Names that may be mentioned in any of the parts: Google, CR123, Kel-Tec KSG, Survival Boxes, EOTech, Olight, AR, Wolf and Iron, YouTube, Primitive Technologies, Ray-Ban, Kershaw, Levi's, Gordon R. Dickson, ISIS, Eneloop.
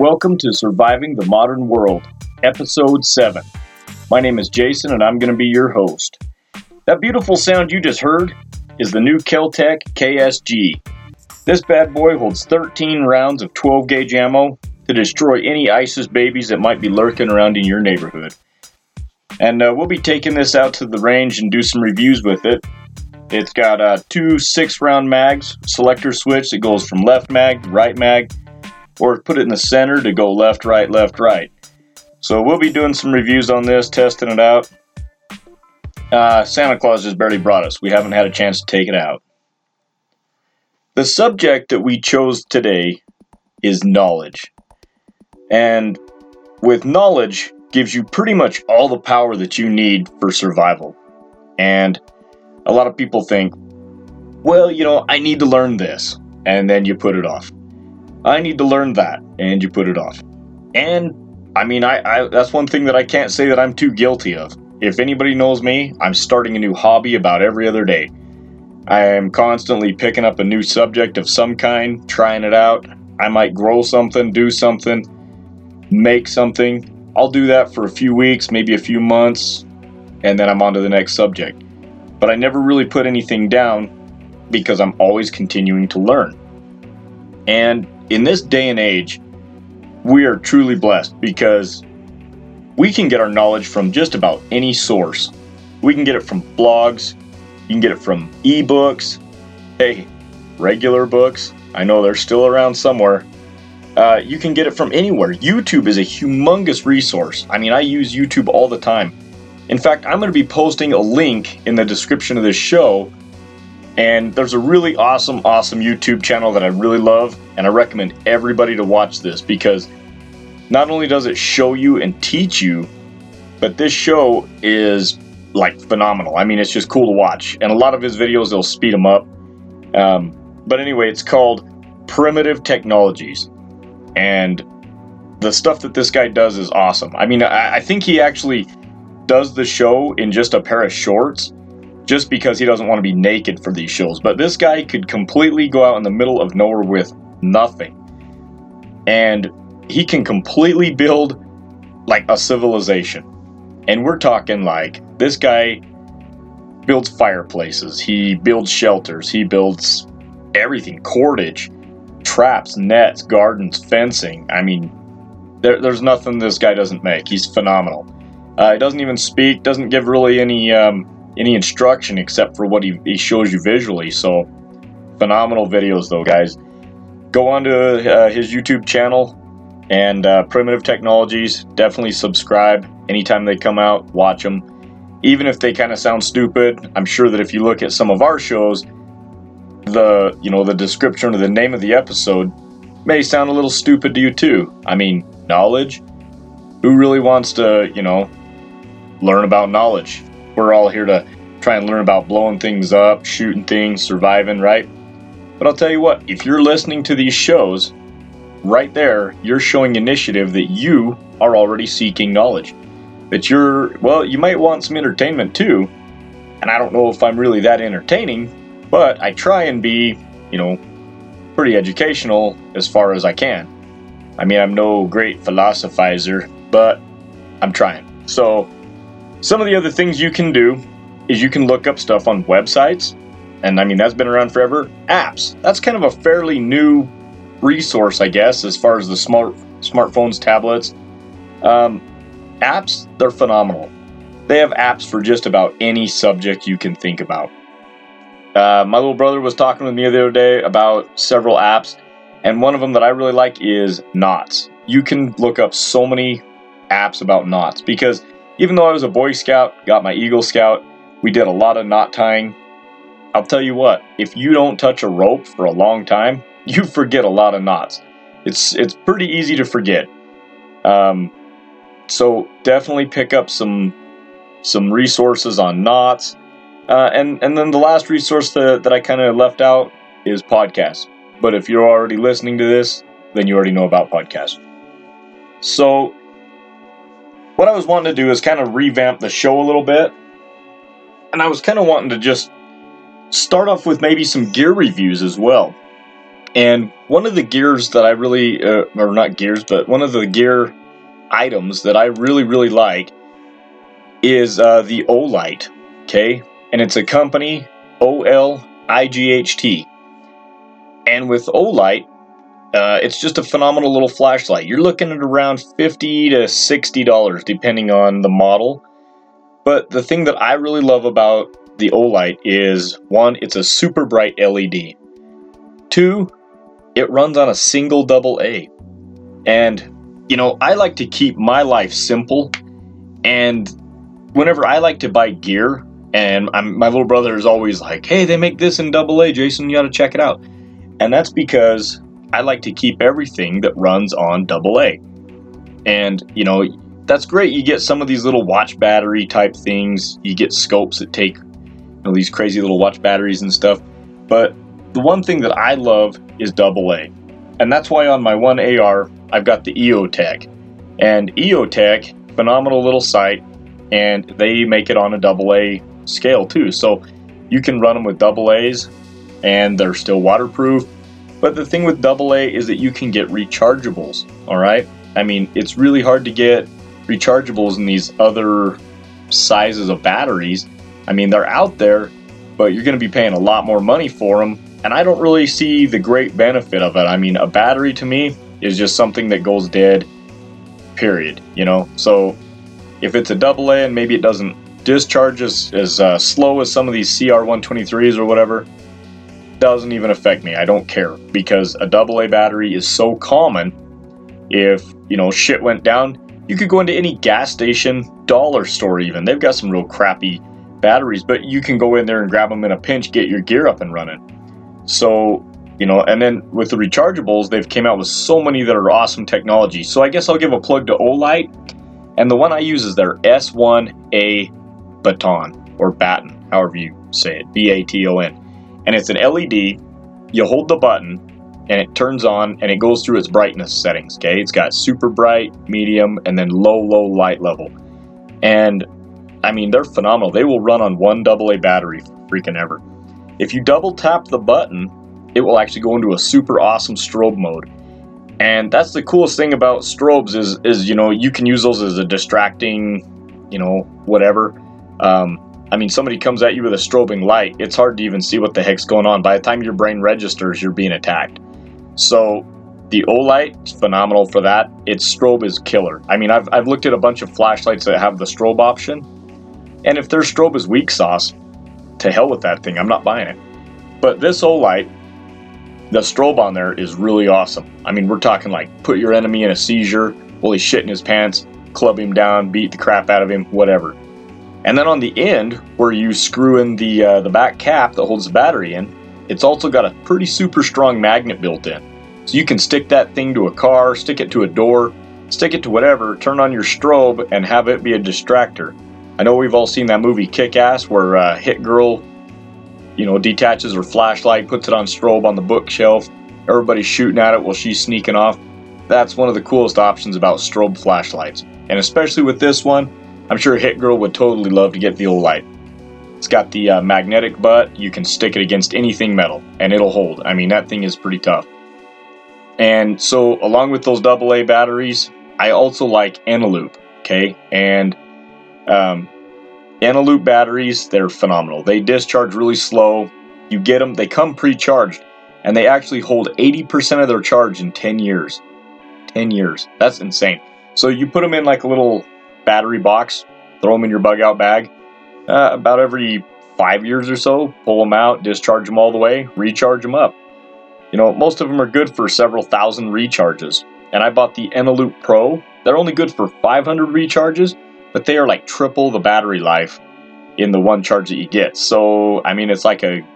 Welcome to Surviving the Modern World, Episode 7. My name is Jason, and I'm going to be your host. That beautiful sound you just heard is the new Kel-Tec KSG. This bad boy holds 13 rounds of 12-gauge ammo to destroy any ISIS babies that might be lurking around in your neighborhood. And we'll be taking this out to the range and do some reviews with it. It's got two 6-round mags, selector switch that goes from left mag to right mag, or put it in the center to go left, right, left, right. So we'll be doing some reviews on this, testing it out. Santa Claus just barely brought us. We haven't had a chance to take it out. The subject that we chose today is knowledge. And with knowledge gives you pretty much all the power that you need for survival. And a lot of people think, well, you know, I need to learn this, and then you put it off. I need to learn that, and you put it off. And, I mean, I that's one thing that I can't say that I'm too guilty of. If anybody knows me, I'm starting a new hobby about every other day. I am constantly picking up a new subject of some kind, trying it out. I might grow something, do something, make something. I'll do that for a few weeks, maybe a few months, and then I'm on to the next subject. But I never really put anything down because I'm always continuing to learn. And in this day and age, we are truly blessed because we can get our knowledge from just about any source. We can get it from blogs, you can get it from ebooks, hey, regular books. I know they're still around somewhere. You can get it from anywhere. YouTube is a humongous resource. I mean, I use YouTube all the time. In fact, I'm going to be posting a link in the description of this show. And there's a really awesome YouTube channel that I really love. And I recommend everybody to watch this because not only does it show you and teach you, but this show is like phenomenal. I mean, it's just cool to watch. And a lot of his videos, they'll speed them up. But anyway, it's called Primitive Technologies. And the stuff that this guy does is awesome. I mean, I think he actually does the show in just a pair of shorts just because he doesn't want to be naked for these shows. But this guy could completely go out in the middle of nowhere with nothing. And he can completely build like a civilization. And we're talking like this guy builds fireplaces. He builds shelters. He builds everything. Cordage. Traps, nets, gardens, fencing. I mean, there's nothing this guy doesn't make. He's phenomenal. He doesn't even speak, doesn't give really any instruction except for what he shows you visually. So, phenomenal videos though, guys. Go on to his YouTube channel and Primitive Technologies. Definitely subscribe. Anytime they come out, watch them. Even if they kind of sound stupid, I'm sure that if you look at some of our shows, the description or the name of the episode may sound a little stupid to you too. I mean, knowledge? Who really wants to, learn about knowledge? We're all here to try and learn about blowing things up, shooting things, surviving, right? But I'll tell you what, if you're listening to these shows, right there, you're showing initiative that you are already seeking knowledge. That you might want some entertainment too, and I don't know if I'm really that entertaining, but I try and be, pretty educational as far as I can. I mean, I'm no great philosophizer, but I'm trying. So, some of the other things you can do is you can look up stuff on websites. And I mean, that's been around forever. Apps. That's kind of a fairly new resource, I guess, as far as the smartphones, tablets. Apps, they're phenomenal. They have apps for just about any subject you can think about. My little brother was talking with me the other day about several apps, and one of them that I really like is knots. You can look up so many apps about knots because even though I was a Boy Scout, got my Eagle Scout, we did a lot of knot tying. I'll tell you what, if you don't touch a rope for a long time, you forget a lot of knots. It's pretty easy to forget. So definitely pick up some resources on knots. And then the last resource that I kind of left out is podcasts. But if you're already listening to this, then you already know about podcasts. So what I was wanting to do is kind of revamp the show a little bit. And I was kind of wanting to just start off with maybe some gear reviews as well. And one of the gears that I really, or not gears, but one of the gear items that I really, really like is the Olight, okay? And it's a company, Olight. And with Olight, it's just a phenomenal little flashlight. You're looking at around $50 to $60, depending on the model. But the thing that I really love about the Olight is, one, it's a super bright LED. Two, it runs on a single AA. And, you know, I like to keep my life simple. And whenever I like to buy gear, and my little brother is always like, hey, they make this in AA, Jason, you gotta check it out. And that's because I like to keep everything that runs on AA. And, you know, that's great. You get some of these little watch battery type things. You get scopes that take, you know, these crazy little watch batteries and stuff. But the one thing that I love is AA. And that's why on my one AR, I've got the EOTech. And EOTech, phenomenal little sight. And they make it on a AA scale too. So you can run them with AAs and they're still waterproof. But the thing with AA is that you can get rechargeables, all right? I mean, it's really hard to get rechargeables in these other sizes of batteries. I mean, they're out there, but you're going to be paying a lot more money for them. And I don't really see the great benefit of it. I mean, a battery to me is just something that goes dead, period, you know? So if it's a AA and maybe it doesn't discharge as slow as some of these CR123s or whatever, doesn't even affect me. I don't care, because a AA battery is so common. If, you know, shit went down, you could go into any gas station, dollar store even. They've got some real crappy batteries, but you can go in there and grab them in a pinch, get your gear up and running. So, you know, and then with the rechargeables, they've came out with so many that are awesome technology. So I guess I'll give a plug to Olight, and the one I use is their S1A Baton, or Baton, however you say it, B-A-T-O-N. And it's an LED. You hold the button and it turns on and it goes through its brightness settings, okay? It's got super bright, medium, and then low light level. And I mean, they're phenomenal. They will run on one AA battery freaking ever. If you double tap the button, it will actually go into a super awesome strobe mode. And that's the coolest thing about strobes is you know, you can use those as a distracting, you know, whatever. I mean, somebody comes at you with a strobing light, it's hard to even see what the heck's going on. By the time your brain registers, you're being attacked. So the Olight is phenomenal for that. Its strobe is killer. I mean, I've looked at a bunch of flashlights that have the strobe option, and if their strobe is weak sauce, to hell with that thing. I'm not buying it. But this Olight, the strobe on there is really awesome. I mean, we're talking like put your enemy in a seizure, holy shit in his pants, club him down, beat the crap out of him, whatever. And then on the end, where you screw in the back cap that holds the battery in, it's also got a pretty super strong magnet built in. So you can stick that thing to a car, stick it to a door, stick it to whatever, turn on your strobe, and have it be a distractor. I know we've all seen that movie Kick-Ass, where Hit Girl, you know, detaches her flashlight, puts it on strobe on the bookshelf, everybody's shooting at it while she's sneaking off. That's one of the coolest options about strobe flashlights. And especially with this one, I'm sure Hit Girl would totally love to get the Olight. It's got the magnetic butt. You can stick it against anything metal, and it'll hold. I mean, that thing is pretty tough. And so, along with those AA batteries, I also like Eneloop, okay? And Eneloop batteries, they're phenomenal. They discharge really slow. You get them, they come pre-charged, and they actually hold 80% of their charge in 10 years. 10 years. That's insane. So, you put them in like a little battery box, throw them in your bug out bag, about every 5 years or so, pull them out, discharge them all the way, recharge them up. You know, most of them are good for several thousand recharges, and I bought the Eneloop Pro. They're only good for 500 recharges, but they are like triple the battery life in the one charge that you get. So, I mean, it's like a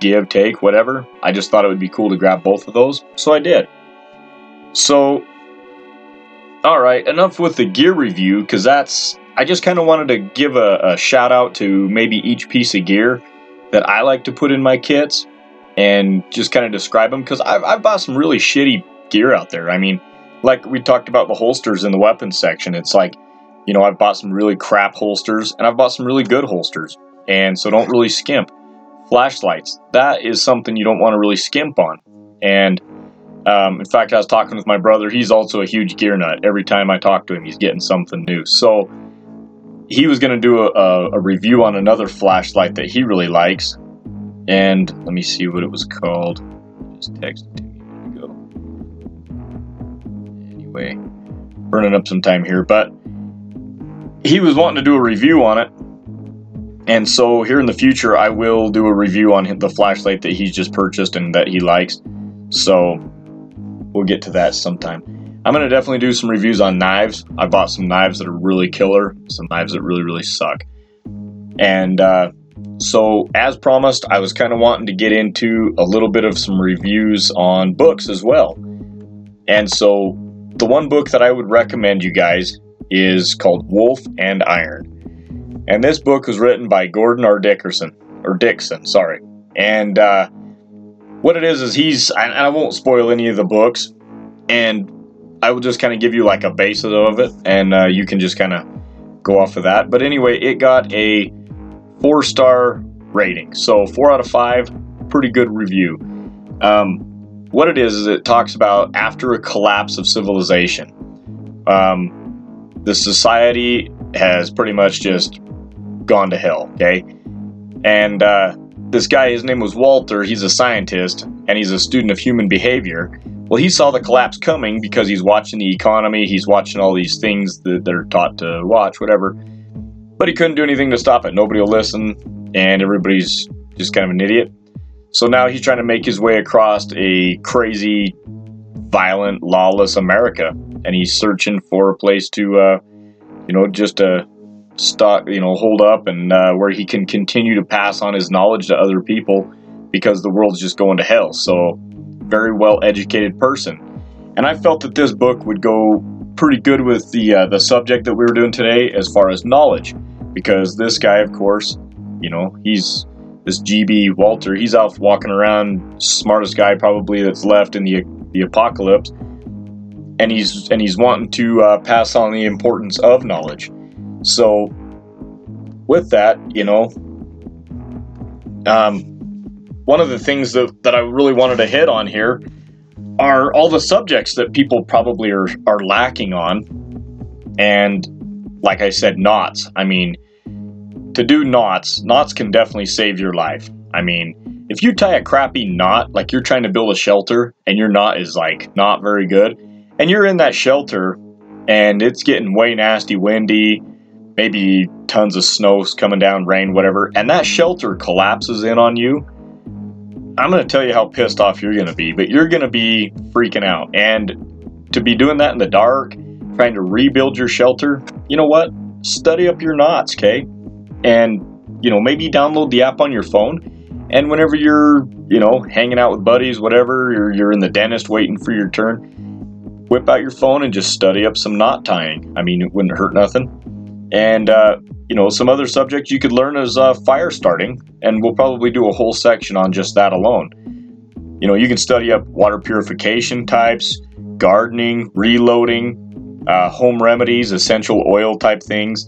give, take, whatever. I just thought it would be cool to grab both of those, so I did. So, alright, enough with the gear review, because that's, I just kind of wanted to give a shout out to maybe each piece of gear that I like to put in my kits and just kind of describe them, because I've bought some really shitty gear out there. I mean, like we talked about the holsters in the weapons section, it's like, you know, I've bought some really crap holsters and I've bought some really good holsters, and so don't really skimp. Flashlights, that is something you don't want to really skimp on. And in fact, I was talking with my brother. He's also a huge gear nut. Every time I talk to him, he's getting something new. So he was going to do a review on another flashlight that he really likes. And let me see what it was called. Just text it to me. There we go. Anyway, burning up some time here. But he was wanting to do a review on it. And so here in the future, I will do a review on the flashlight that he's just purchased and that he likes. So we'll get to that sometime. I'm going to definitely do some reviews on knives. I bought some knives that are really killer, some knives that really, really suck. And so as promised, I was kind of wanting to get into a little bit of some reviews on books as well. And so the one book that I would recommend you guys is called Wolf and Iron. And this book was written by Gordon R. Dickson. And what it is he's, and I won't spoil any of the books, and I will just kind of give you like a basis of it, and you can just kind of go off of that. But anyway, it got a 4-star rating, so 4 out of 5, pretty good review. What it is it talks about after a collapse of civilization, the society has pretty much just gone to hell, okay? And this guy, his name was Walter, he's a scientist, and he's a student of human behavior. Well, he saw the collapse coming because he's watching the economy, he's watching all these things that they're taught to watch, whatever. But he couldn't do anything to stop it. Nobody will listen, and everybody's just kind of an idiot. So now he's trying to make his way across a crazy, violent, lawless America, and he's searching for a place to just to stock, hold up, and where he can continue to pass on his knowledge to other people, because the world's just going to hell. So, very well-educated person. And I felt that this book would go pretty good with the subject that we were doing today as far as knowledge, because this guy, of course, he's this GB Walter, he's out walking around, smartest guy probably that's left in the apocalypse. And he's wanting to pass on the importance of knowledge. So with that, one of the things that I really wanted to hit on here are all the subjects that people probably are lacking on. And like I said, knots. I mean, to do knots can definitely save your life. I mean, if you tie a crappy knot, like you're trying to build a shelter and your knot is like not very good, and you're in that shelter, and it's getting way nasty, windy, maybe tons of snow's coming down, rain, whatever, and that shelter collapses in on you, I'm going to tell you how pissed off you're going to be, but you're going to be freaking out. And to be doing that in the dark, trying to rebuild your shelter, you know what? Study up your knots, okay? And, maybe download the app on your phone. And whenever you're, hanging out with buddies, whatever, you're in the dentist waiting for your turn, whip out your phone and just study up some knot tying. I mean, it wouldn't hurt nothing. And, some other subjects you could learn is fire starting, and we'll probably do a whole section on just that alone. You can study up water purification types, gardening, reloading, home remedies, essential oil type things.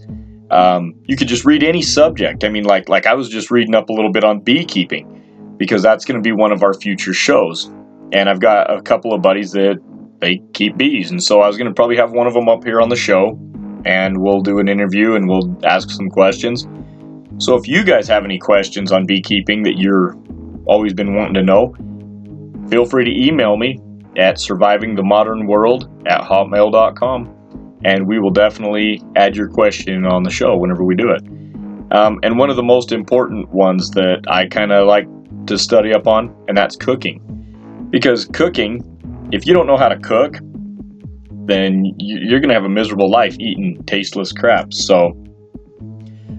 You could just read any subject. I mean, like I was just reading up a little bit on beekeeping, because that's going to be one of our future shows. And I've got a couple of buddies that they keep bees, and so I was going to probably have one of them up here on the show, and we'll do an interview and we'll ask some questions. So if you guys have any questions on beekeeping that you're always been wanting to know, feel free to email me at survivingthemodernworld@hotmail.com, and we will definitely add your question on the show whenever we do it. And one of the most important ones that I kind of like to study up on, and that's cooking, because cooking, if you don't know how to cook, then you're going to have a miserable life eating tasteless crap. So,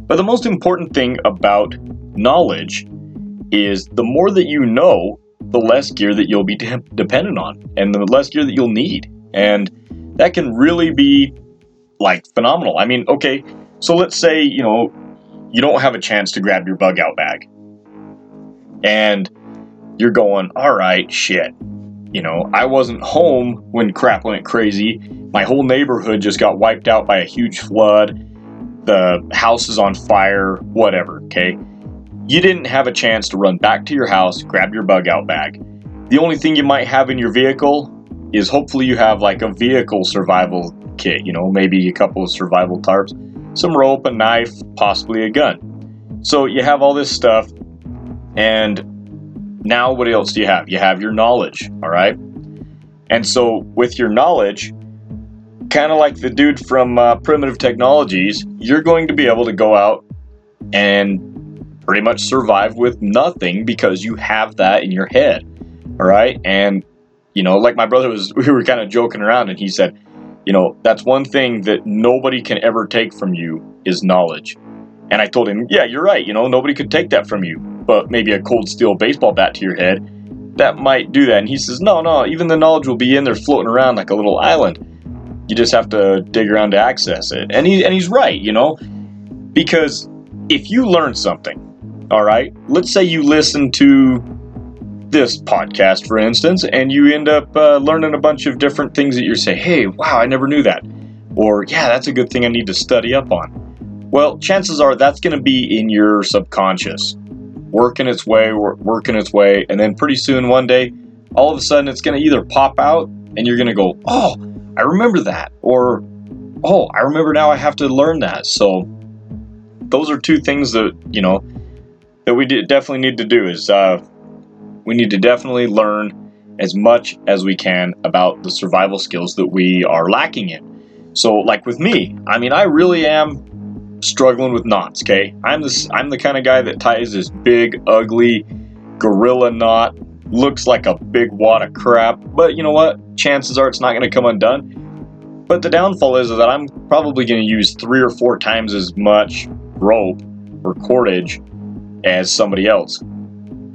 but the most important thing about knowledge is the more that you know, the less gear that you'll be dependent on, and the less gear that you'll need. And that can really be like phenomenal. I mean, okay, so let's say, you don't have a chance to grab your bug out bag, and you're going, all right, shit. I wasn't home when crap went crazy. My whole neighborhood just got wiped out by a huge flood. The house is on fire, whatever, okay? You didn't have a chance to run back to your house, grab your bug out bag. The only thing you might have in your vehicle is hopefully you have like a vehicle survival kit, you know, maybe a couple of survival tarps, some rope, a knife, possibly a gun. So you have all this stuff, and now what else do you have? You have your knowledge, all right? And so with your knowledge, kind of like the dude from Primitive Technologies, you're going to be able to go out and pretty much survive with nothing because you have that in your head, all right? And, you know, like my brother was, we were kind of joking around, and he said, you know, that's one thing that nobody can ever take from you is knowledge. And I told him, yeah, you're right, you know, nobody could take that from you, but maybe a cold steel baseball bat to your head, that might do that. And he says, no, even the knowledge will be in there floating around like a little island. You just have to dig around to access it. And he's right, you know, because if you learn something, all right, let's say you listen to this podcast, for instance, and you end up learning a bunch of different things that you say, hey, wow, I never knew that. Or, yeah, that's a good thing I need to study up on. Well, chances are that's going to be in your subconscious, working its way, and then pretty soon one day, all of a sudden it's going to either pop out and you're going to go, oh, I remember that, or, oh, I remember now I have to learn that. So those are two things that, you know, that we definitely need to do is we need to definitely learn as much as we can about the survival skills that we are lacking in. So like with me, I mean, I really am struggling with knots, okay? I'm the kind of guy that ties this big, ugly gorilla knot. Looks like a big wad of crap, but you know what? Chances are it's not going to come undone. But the downfall is that I'm probably going to use 3 or 4 times as much rope or cordage as somebody else.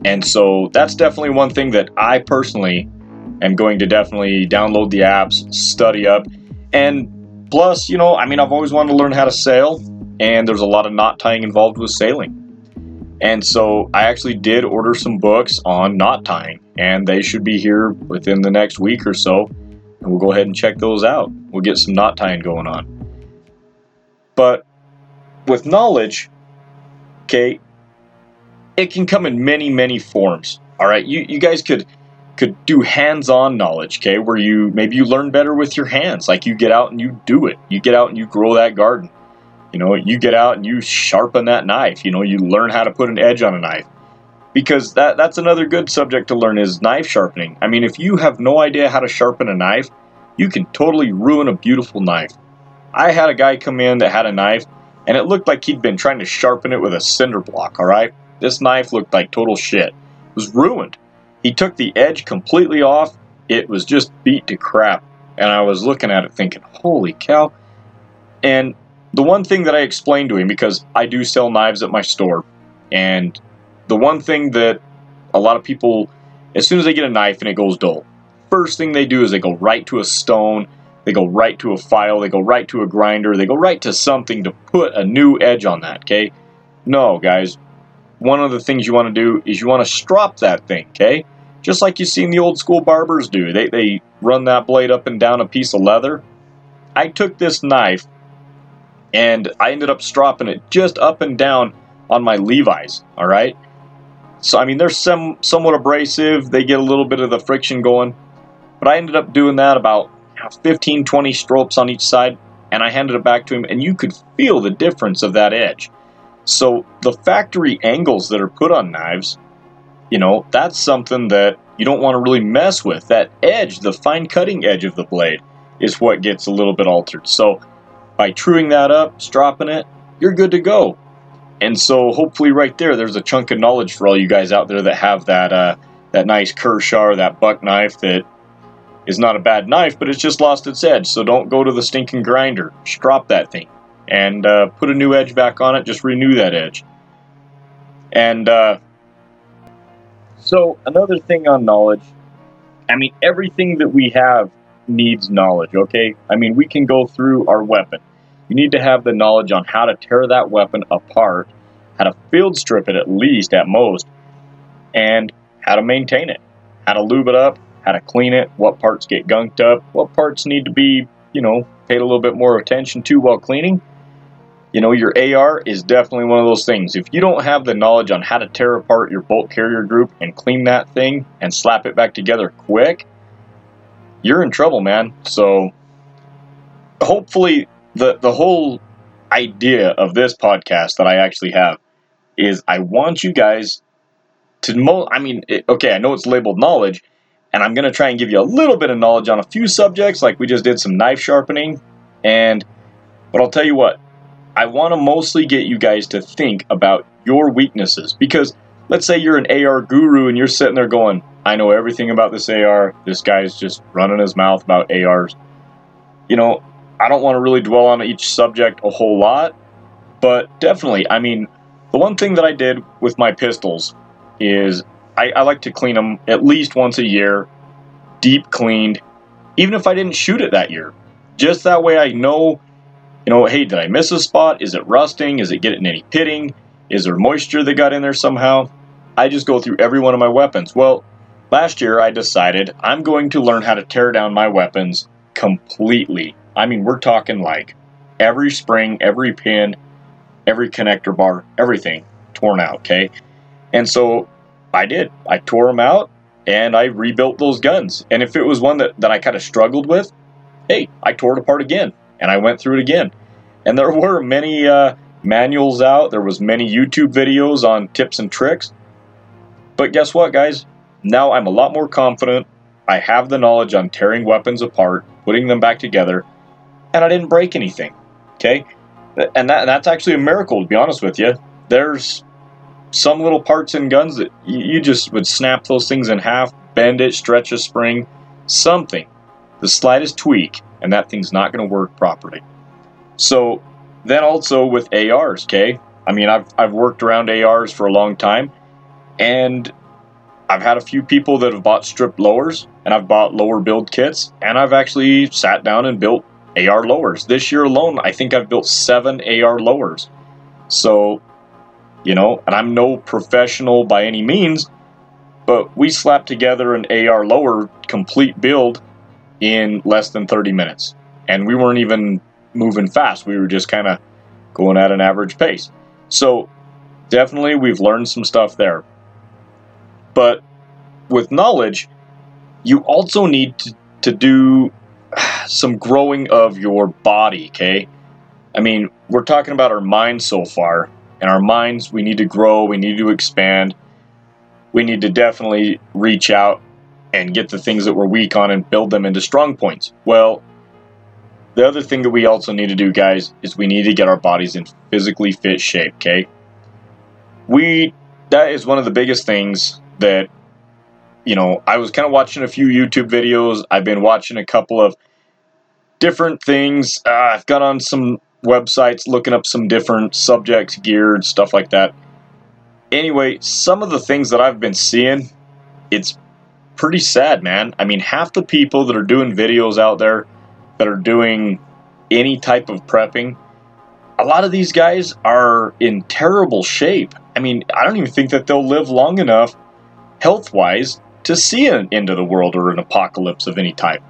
And so that's definitely one thing that I personally am going to definitely download the apps, study up. And plus, you know, I mean, I've always wanted to learn how to sail. And there's a lot of knot tying involved with sailing. And so I actually did order some books on knot tying, and they should be here within the next week or so. And we'll go ahead and check those out. We'll get some knot tying going on. But with knowledge, okay, it can come in many, many forms. All right, you guys could do hands-on knowledge, okay, where you maybe you learn better with your hands. Like you get out and you do it. You get out and you grow that garden. You know, you get out and you sharpen that knife. You know, you learn how to put an edge on a knife. Because that's another good subject to learn is knife sharpening. I mean, if you have no idea how to sharpen a knife, you can totally ruin a beautiful knife. I had a guy come in that had a knife, and it looked like he'd been trying to sharpen it with a cinder block, all right? This knife looked like total shit. It was ruined. He took the edge completely off. It was just beat to crap. And I was looking at it thinking, holy cow. And the one thing that I explained to him, because I do sell knives at my store, and the one thing that a lot of people, as soon as they get a knife and it goes dull, first thing they do is they go right to a stone, they go right to a file, they go right to a grinder, they go right to something to put a new edge on that, okay? No, guys, one of the things you want to do is you want to strop that thing, okay? Just like you've seen the old school barbers do. They run that blade up and down a piece of leather. I took this knife, and I ended up stropping it just up and down on my Levi's, all right? So, I mean, they're somewhat abrasive. They get a little bit of the friction going. But I ended up doing that about 15, 20 stropes on each side, and I handed it back to him, and you could feel the difference of that edge. So the factory angles that are put on knives, you know, that's something that you don't want to really mess with. That edge, the fine cutting edge of the blade, is what gets a little bit altered. So by truing that up, stropping it, you're good to go. And so hopefully right there, there's a chunk of knowledge for all you guys out there that have that nice Kershaw or that buck knife that is not a bad knife, but it's just lost its edge. So don't go to the stinking grinder. Strop that thing and put a new edge back on it. Just renew that edge. And so another thing on knowledge, I mean, everything that we have needs knowledge, okay? I mean, we can go through our weapon. You need to have the knowledge on how to tear that weapon apart, how to field strip it at least, at most, and how to maintain it, how to lube it up, how to clean it, what parts get gunked up, what parts need to be, you know, paid a little bit more attention to while cleaning. You know, your AR is definitely one of those things. If you don't have the knowledge on how to tear apart your bulk carrier group and clean that thing and slap it back together quick, you're in trouble, man. So hopefully the whole idea of this podcast that I actually have is I want you guys to I know it's labeled knowledge, and I'm going to try and give you a little bit of knowledge on a few subjects, like we just did some knife sharpening, but I'll tell you what, I want to mostly get you guys to think about your weaknesses, because let's say you're an AR guru and you're sitting there going, I know everything about this AR. This guy's just running his mouth about ARs. You know, I don't want to really dwell on each subject a whole lot, but definitely, I mean, the one thing that I did with my pistols is I like to clean them at least once a year, deep cleaned, even if I didn't shoot it that year. Just that way I know, you know, hey, did I miss a spot? Is it rusting? Is it getting any pitting? Is there moisture that got in there somehow? I just go through every one of my weapons. Well, last year I decided I'm going to learn how to tear down my weapons completely. I mean, we're talking like every spring, every pin, every connector bar, everything torn out, okay? And so I did. I tore them out and I rebuilt those guns. And if it was one that I kind of struggled with, hey, I tore it apart again. And I went through it again. And there were many manuals out. There was many YouTube videos on tips and tricks. But guess what, guys? Now I'm a lot more confident. I have the knowledge on tearing weapons apart, putting them back together, and I didn't break anything. Okay? And that's actually a miracle, to be honest with you. There's some little parts in guns that you just would snap those things in half, bend it, stretch a spring, something. The slightest tweak, and that thing's not going to work properly. So then also with ARs, okay? I mean, I've worked around ARs for a long time, and I've had a few people that have bought stripped lowers, and I've bought lower build kits, and I've actually sat down and built AR lowers. This year alone, I think I've built 7 AR lowers. So, you know, and I'm no professional by any means, but we slapped together an AR lower complete build in less than 30 minutes. And we weren't even moving fast. We were just kind of going at an average pace. So definitely we've learned some stuff there. But with knowledge, you also need to do some growing of your body, okay? I mean, we're talking about our minds so far. And our minds, we need to grow. We need to expand. We need to definitely reach out and get the things that we're weak on and build them into strong points. Well, the other thing that we also need to do, guys, is we need to get our bodies in physically fit shape, okay? That is one of the biggest things that, you know, I was kind of watching a few YouTube videos. I've been watching a couple of different things. I've got on some websites looking up some different subjects, gear, and stuff like that. Anyway, some of the things that I've been seeing, it's pretty sad, man. I mean, half the people that are doing videos out there that are doing any type of prepping, a lot of these guys are in terrible shape. I mean, I don't even think that they'll live long enough health-wise to see an end of the world or an apocalypse of any type.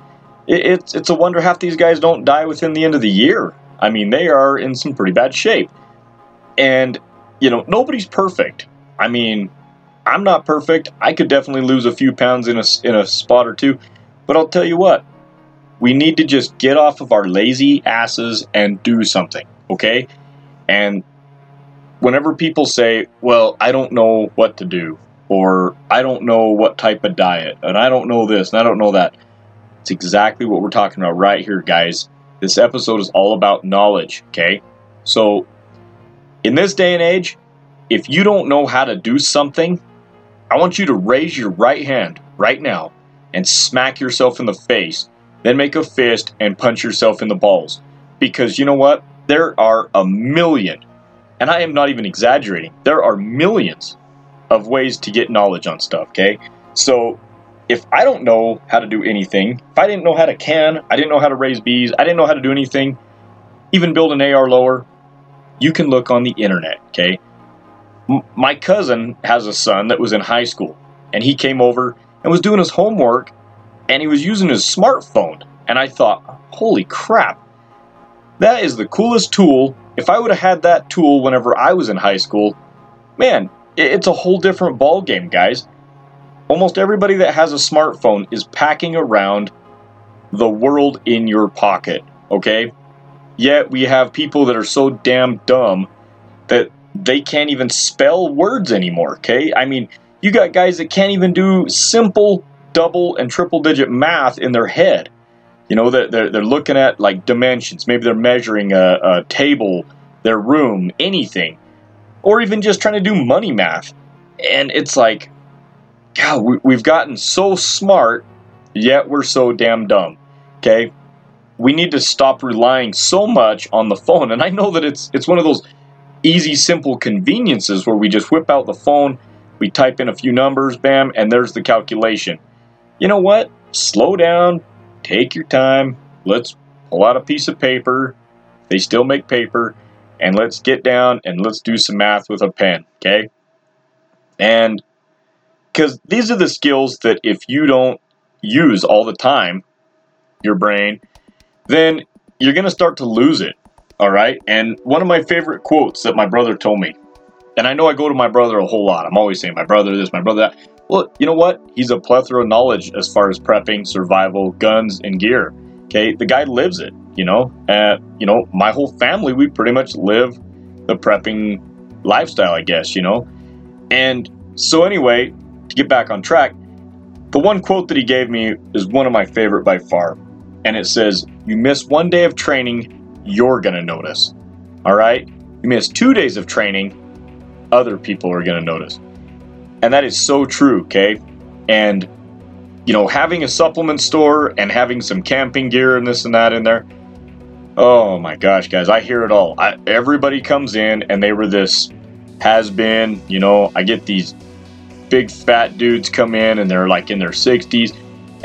It's a wonder half these guys don't die within the end of the year. I mean, they are in some pretty bad shape. And, you know, nobody's perfect. I mean, I'm not perfect. I could definitely lose a few pounds in a spot or two. But I'll tell you what, we need to just get off of our lazy asses and do something, okay? And whenever people say, well, I don't know what to do, or I don't know what type of diet, and I don't know this, and I don't know that, it's exactly what we're talking about right here, guys. This episode is all about knowledge, okay? So in this day and age, if you don't know how to do something, I want you to raise your right hand right now and smack yourself in the face. Then make a fist and punch yourself in the balls. Because you know what? There are a million, and I am not even exaggerating, there are millions of ways to get knowledge on stuff, okay? So if I don't know how to do anything, if I didn't know how to can, I didn't know how to raise bees, I didn't know how to do anything, even build an AR lower, you can look on the internet, okay? My cousin has a son that was in high school, and he came over and was doing his homework, and he was using his smartphone. And I thought, holy crap, that is the coolest tool If I would have had that tool whenever I was in high school, man, it's a whole different ball game, guys. Almost everybody that has a smartphone is packing around the world in your pocket, okay? Yet we have people that are so damn dumb that they can't even spell words anymore, okay? I mean, you got guys that can't even do simple double and triple digit math in their head. You know, they're looking at like dimensions. Maybe they're measuring a table, their room, anything. Or even just trying to do money math. And it's like, God, we've gotten so smart, yet we're so damn dumb, okay? We need to stop relying so much on the phone. And I know that it's one of those easy, simple conveniences where we just whip out the phone, we type in a few numbers, bam, and there's the calculation. You know what? Slow down. Take your time. Let's pull out a piece of paper. They still make paper. And let's get down and let's do some math with a pen, okay? And because these are the skills that if you don't use all the time, your brain, then you're going to start to lose it, all right? And one of my favorite quotes that my brother told me, and I know I go to my brother a whole lot. I'm always saying my brother this, my brother that. Well, you know what? He's a plethora of knowledge as far as prepping, survival, guns, and gear. Okay, the guy lives it, you know. My whole family, we pretty much live the prepping lifestyle, I guess, you know. And so anyway, to get back on track, the one quote that he gave me is one of my favorite by far. And it says, you miss one day of training, you're going to notice. All right? You miss 2 days of training, other people are going to notice. And that is so true, okay? And, you know, having a supplement store and having some camping gear and this and that in there. Oh my gosh, guys, I hear it all. Everybody comes in and they were this has-been, you know. I get these big fat dudes come in and they're like in their 60s.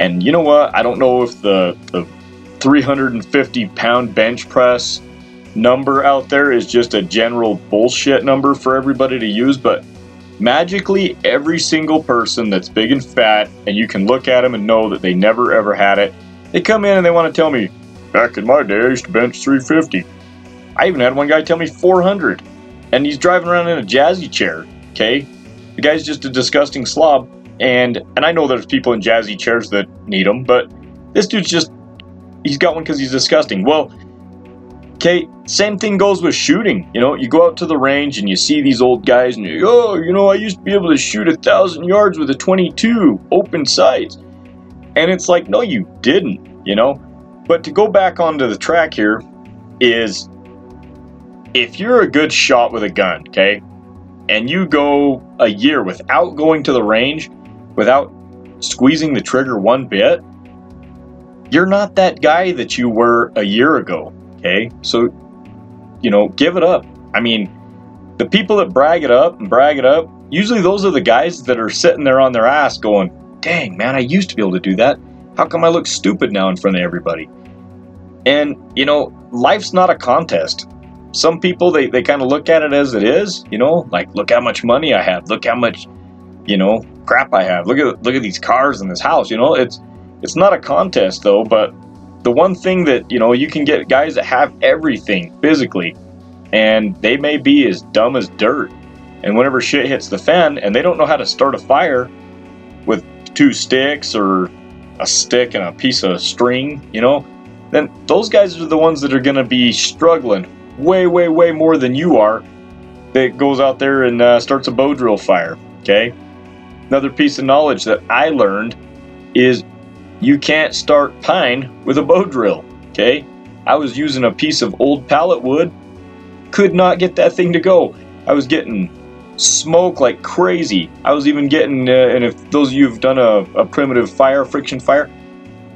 And you know what? I don't know if the 350-pound bench press number out there is just a general bullshit number for everybody to use, but magically, every single person that's big and fat, and you can look at them and know that they never ever had it, they come in and they want to tell me, back in my day, I used to bench 350. I even had one guy tell me 400, and he's driving around in a jazzy chair, okay? The guy's just a disgusting slob, and I know there's people in jazzy chairs that need them, but this dude's just, he's got one because he's disgusting. Well, okay, same thing goes with shooting. You know, you go out to the range and you see these old guys and you go, oh, you know, I used to be able to shoot 1,000 yards with a 22 open sights. And it's like, no, you didn't, you know. But to go back onto the track here is if you're a good shot with a gun, okay, and you go a year without going to the range, without squeezing the trigger one bit, you're not that guy that you were a year ago. Okay, so, you know, give it up. I mean, the people that brag it up, usually those are the guys that are sitting there on their ass going, dang, man, I used to be able to do that. How come I look stupid now in front of everybody? And, you know, life's not a contest. Some people, they kind of look at it as it is, you know, like, look how much money I have. Look how much, you know, crap I have. Look at these cars and this house, you know. It's not a contest, though, but the one thing that, you know, you can get guys that have everything physically and they may be as dumb as dirt. And whenever shit hits the fan and they don't know how to start a fire with 2 sticks or a stick and a piece of string, you know, then those guys are the ones that are going to be struggling way, way, way more than you are that goes out there and starts a bow drill fire, okay? Another piece of knowledge that I learned is you can't start pine with a bow drill, okay? I was using a piece of old pallet wood, could not get that thing to go. I was getting smoke like crazy. I was even getting, and if those of you have done a primitive fire, friction fire,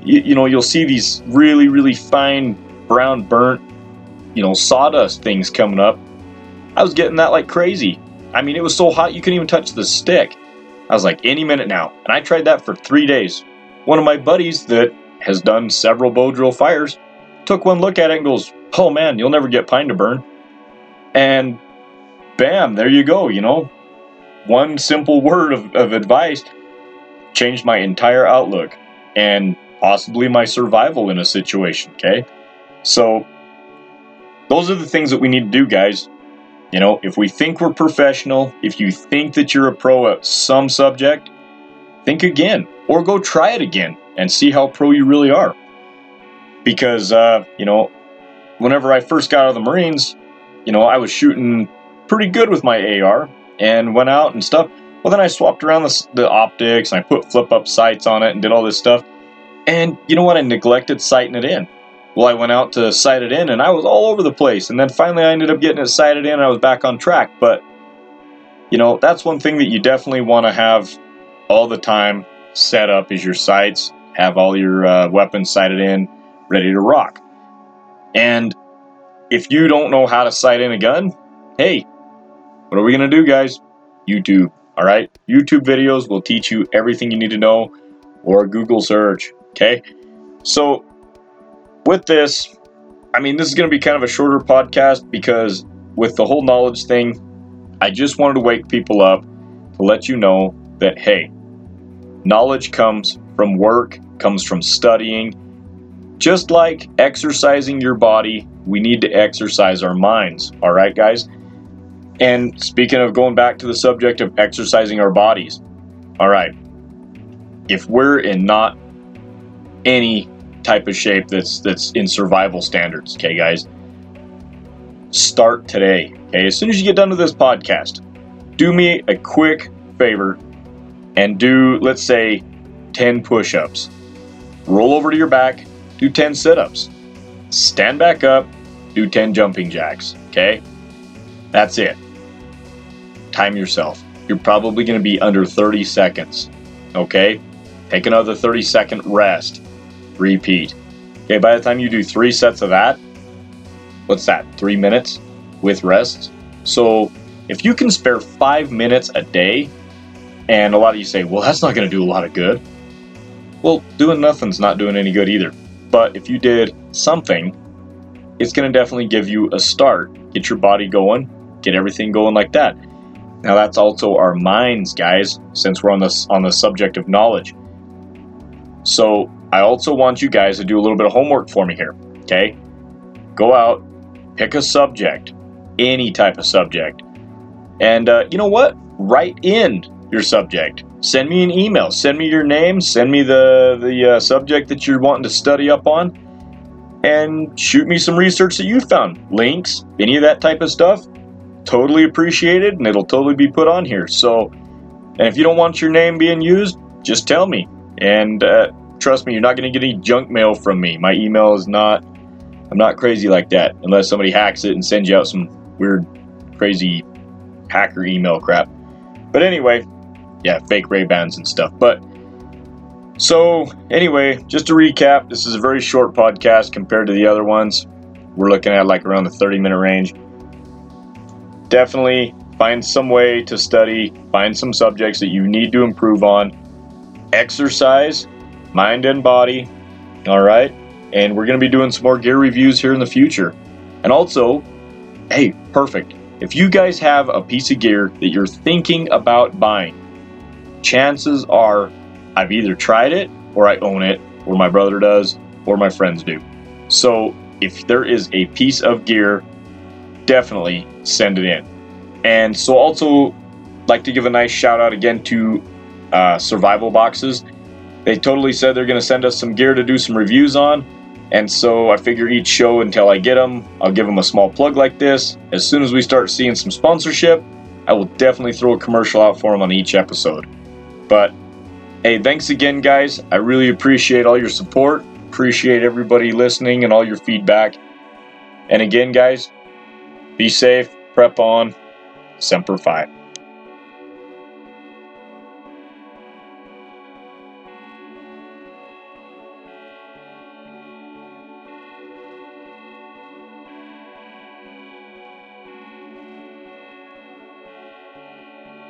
you know, you'll see these really, really fine brown burnt, you know, sawdust things coming up. I was getting that like crazy. I mean, it was so hot you couldn't even touch the stick. I was like, any minute now. And I tried that for 3 days. One of my buddies that has done several bow drill fires took one look at it and goes, oh man, you'll never get pine to burn. And bam, there you go, you know. One simple word of advice changed my entire outlook and possibly my survival in a situation, okay? So Those are the things that we need to do, guys. You know, if we think we're professional, if you think that you're a pro at some subject, think again, or go try it again and see how pro you really are. Because, you know, whenever I first got out of the Marines, you know, I was shooting pretty good with my AR and went out and stuff. Well, then I swapped around the optics and I put flip-up sights on it and did all this stuff. And you know what? I neglected sighting it in. Well, I went out to sight it in, and I was all over the place. And then finally, I ended up getting it sighted in, and I was back on track. But, you know, that's one thing that you definitely want to have all the time set up is your sights. Have all your weapons sighted in, ready to rock. And if you don't know how to sight in a gun, hey, what are we going to do, guys? YouTube, all right? YouTube videos will teach you everything you need to know, or Google search, okay? So, with this, I mean, this is going to be kind of a shorter podcast because with the whole knowledge thing, I just wanted to wake people up to let you know that, hey, knowledge comes from work, comes from studying. Just like exercising your body, we need to exercise our minds. All right, guys? And speaking of going back to the subject of exercising our bodies, all right, if we're in not any type of shape that's in survival standards, okay guys, start today. Okay, as soon as you get done with this podcast, do me a quick favor and do, let's say, 10 push-ups. Roll over to your back, do 10 sit-ups, stand back up, do 10 jumping jacks. Okay, that's it. Time yourself. You're probably going to be under 30 seconds. Okay, take another 30-second rest. Repeat. Okay, by the time you do 3 sets of that, what's that, 3 minutes with rests? So if you can spare 5 minutes a day, and a lot of you say, well, that's not going to do a lot of good. Well, doing nothing's not doing any good either. But if you did something, it's going to definitely give you a start. Get your body going, get everything going like that. Now that's also our minds, guys, since we're on the subject of knowledge. So I also want you guys to do a little bit of homework for me here, okay? Go out, pick a subject, any type of subject, and you know what? Write in your subject. Send me an email. Send me your name. Send me the subject that you're wanting to study up on, and shoot me some research that you found. Links, any of that type of stuff, totally appreciated, and it'll totally be put on here. So, and if you don't want your name being used, just tell me, and trust me, you're not going to get any junk mail from me. My email is not, I'm not crazy like that, unless somebody hacks it and sends you out some weird, crazy hacker email crap. But anyway, yeah, fake Ray-Bans and stuff. But so anyway, just to recap, this is a very short podcast compared to the other ones. We're looking at like around the 30-minute range. Definitely find some way to study, find some subjects that you need to improve on, exercise, mind and body, all right? And we're going to be doing some more gear reviews here in the future. And also, hey, perfect. If you guys have a piece of gear that you're thinking about buying, chances are I've either tried it, or I own it, or my brother does, or my friends do. So if there is a piece of gear, definitely send it in. And so also, like to give a nice shout out again to Survival Boxes. They totally said they're going to send us some gear to do some reviews on. And so I figure each show until I get them, I'll give them a small plug like this. As soon as we start seeing some sponsorship, I will definitely throw a commercial out for them on each episode. But hey, thanks again, guys. I really appreciate all your support. Appreciate everybody listening and all your feedback. And again, guys, be safe, prep on, Semper Fi.